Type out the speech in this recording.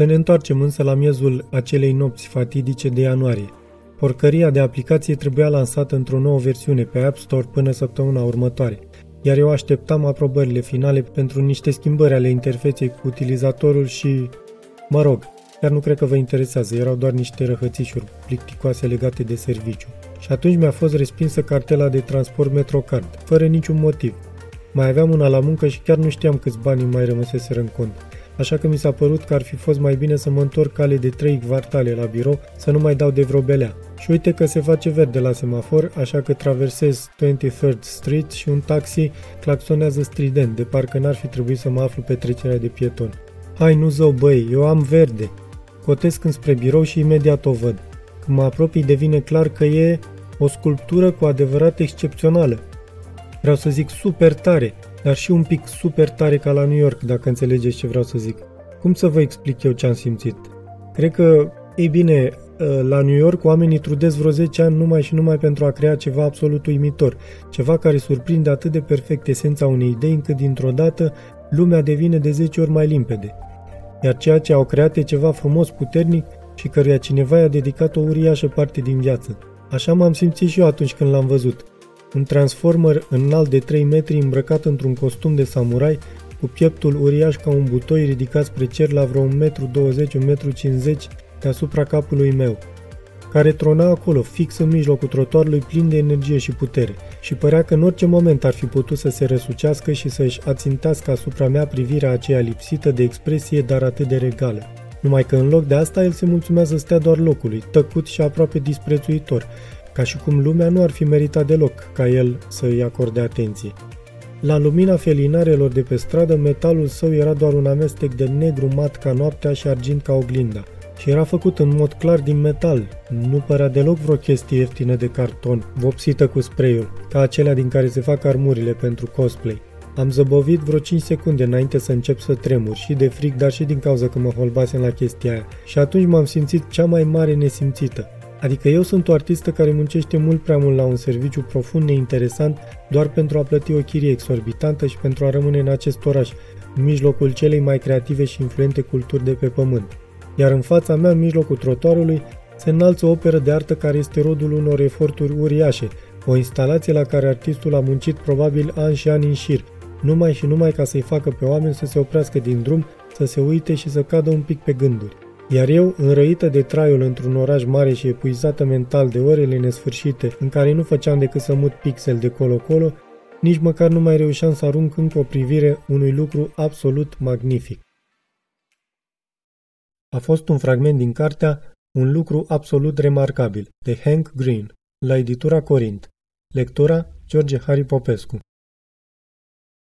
Să ne întoarcem însă la miezul acelei nopți fatidice de ianuarie. Porcăria de aplicație trebuia lansată într-o nouă versiune pe App Store până săptămâna următoare, iar eu așteptam aprobările finale pentru niște schimbări ale interfeței cu utilizatorul și... mă rog, chiar nu cred că vă interesează, erau doar niște răhățișuri plicticoase legate de serviciu. Și atunci mi-a fost respinsă cartela de transport MetroCard, fără niciun motiv. Mai aveam una la muncă și chiar nu știam câți bani mai rămăseseră în cont. Așa că mi s-a părut că ar fi fost mai bine să mă întorc cale de 3 kvartale la birou, să nu mai dau de vreo belea. Și uite că se face verde la semafor, așa că traversez 23rd Street și un taxi claxonează strident, de parcă n-ar fi trebuit să mă aflu pe trecerea de pieton. Hai nu zău băi, eu am verde! Cotesc înspre birou și imediat o văd. Când mă apropii devine clar că e o sculptură cu adevărat excepțională. Vreau să zic super tare! Dar și un pic super tare ca la New York, dacă înțelegeți ce vreau să zic. Cum să vă explic eu ce am simțit? Cred că, ei bine, la New York oamenii trudesc vreo 10 ani numai și numai pentru a crea ceva absolut uimitor, ceva care surprinde atât de perfect esența unei idei, încât dintr-o dată lumea devine de 10 ori mai limpede. Iar ceea ce au creat e ceva frumos, puternic și căruia cineva i-a dedicat o uriașă parte din viață. Așa m-am simțit și eu atunci când l-am văzut. Un transformer înalt de 3 metri îmbrăcat într-un costum de samurai, cu pieptul uriaș ca un butoi ridicat spre cer la vreo 1,20-1,50 m deasupra capului meu, care trona acolo, fix în mijlocul trotuarului, plin de energie și putere, și părea că în orice moment ar fi putut să se răsucească și să-și ațintească asupra mea privirea aceea lipsită de expresie, dar atât de regală. Numai că în loc de asta el se mulțumea să stea doar locului, tăcut și aproape disprețuitor, ca și cum lumea nu ar fi meritat deloc ca el să îi acorde atenție. La lumina felinarelor de pe stradă, metalul său era doar un amestec de negru mat ca noaptea și argint ca oglinda, și era făcut în mod clar din metal, nu părea deloc vreo chestie ieftină de carton, vopsită cu spray-ul, ca acelea din care se fac armurile pentru cosplay. Am zăbovit vreo 5 secunde înainte să încep să tremur, și de fric, dar și din cauza că mă holbasem la chestia aia, și atunci m-am simțit cea mai mare nesimțită. Adică eu sunt o artistă care muncește mult prea mult la un serviciu profund neinteresant doar pentru a plăti o chirie exorbitantă și pentru a rămâne în acest oraș, în mijlocul celei mai creative și influente culturi de pe pământ. Iar în fața mea, în mijlocul trotuarului, se înalță o operă de artă care este rodul unor eforturi uriașe, o instalație la care artistul a muncit probabil ani și ani în șir, numai și numai ca să-i facă pe oameni să se oprească din drum, să se uite și să cadă un pic pe gânduri. Iar eu, înrăită de traiul într-un oraș mare și epuizată mental de orele nesfârșite, în care nu făceam decât să mut pixel de colo-colo, nici măcar nu mai reușeam să arunc încă o privire unui lucru absolut magnific. A fost un fragment din cartea Un lucru absolut remarcabil, de Hank Green, la editura Corint. Lectura George Hari Popescu.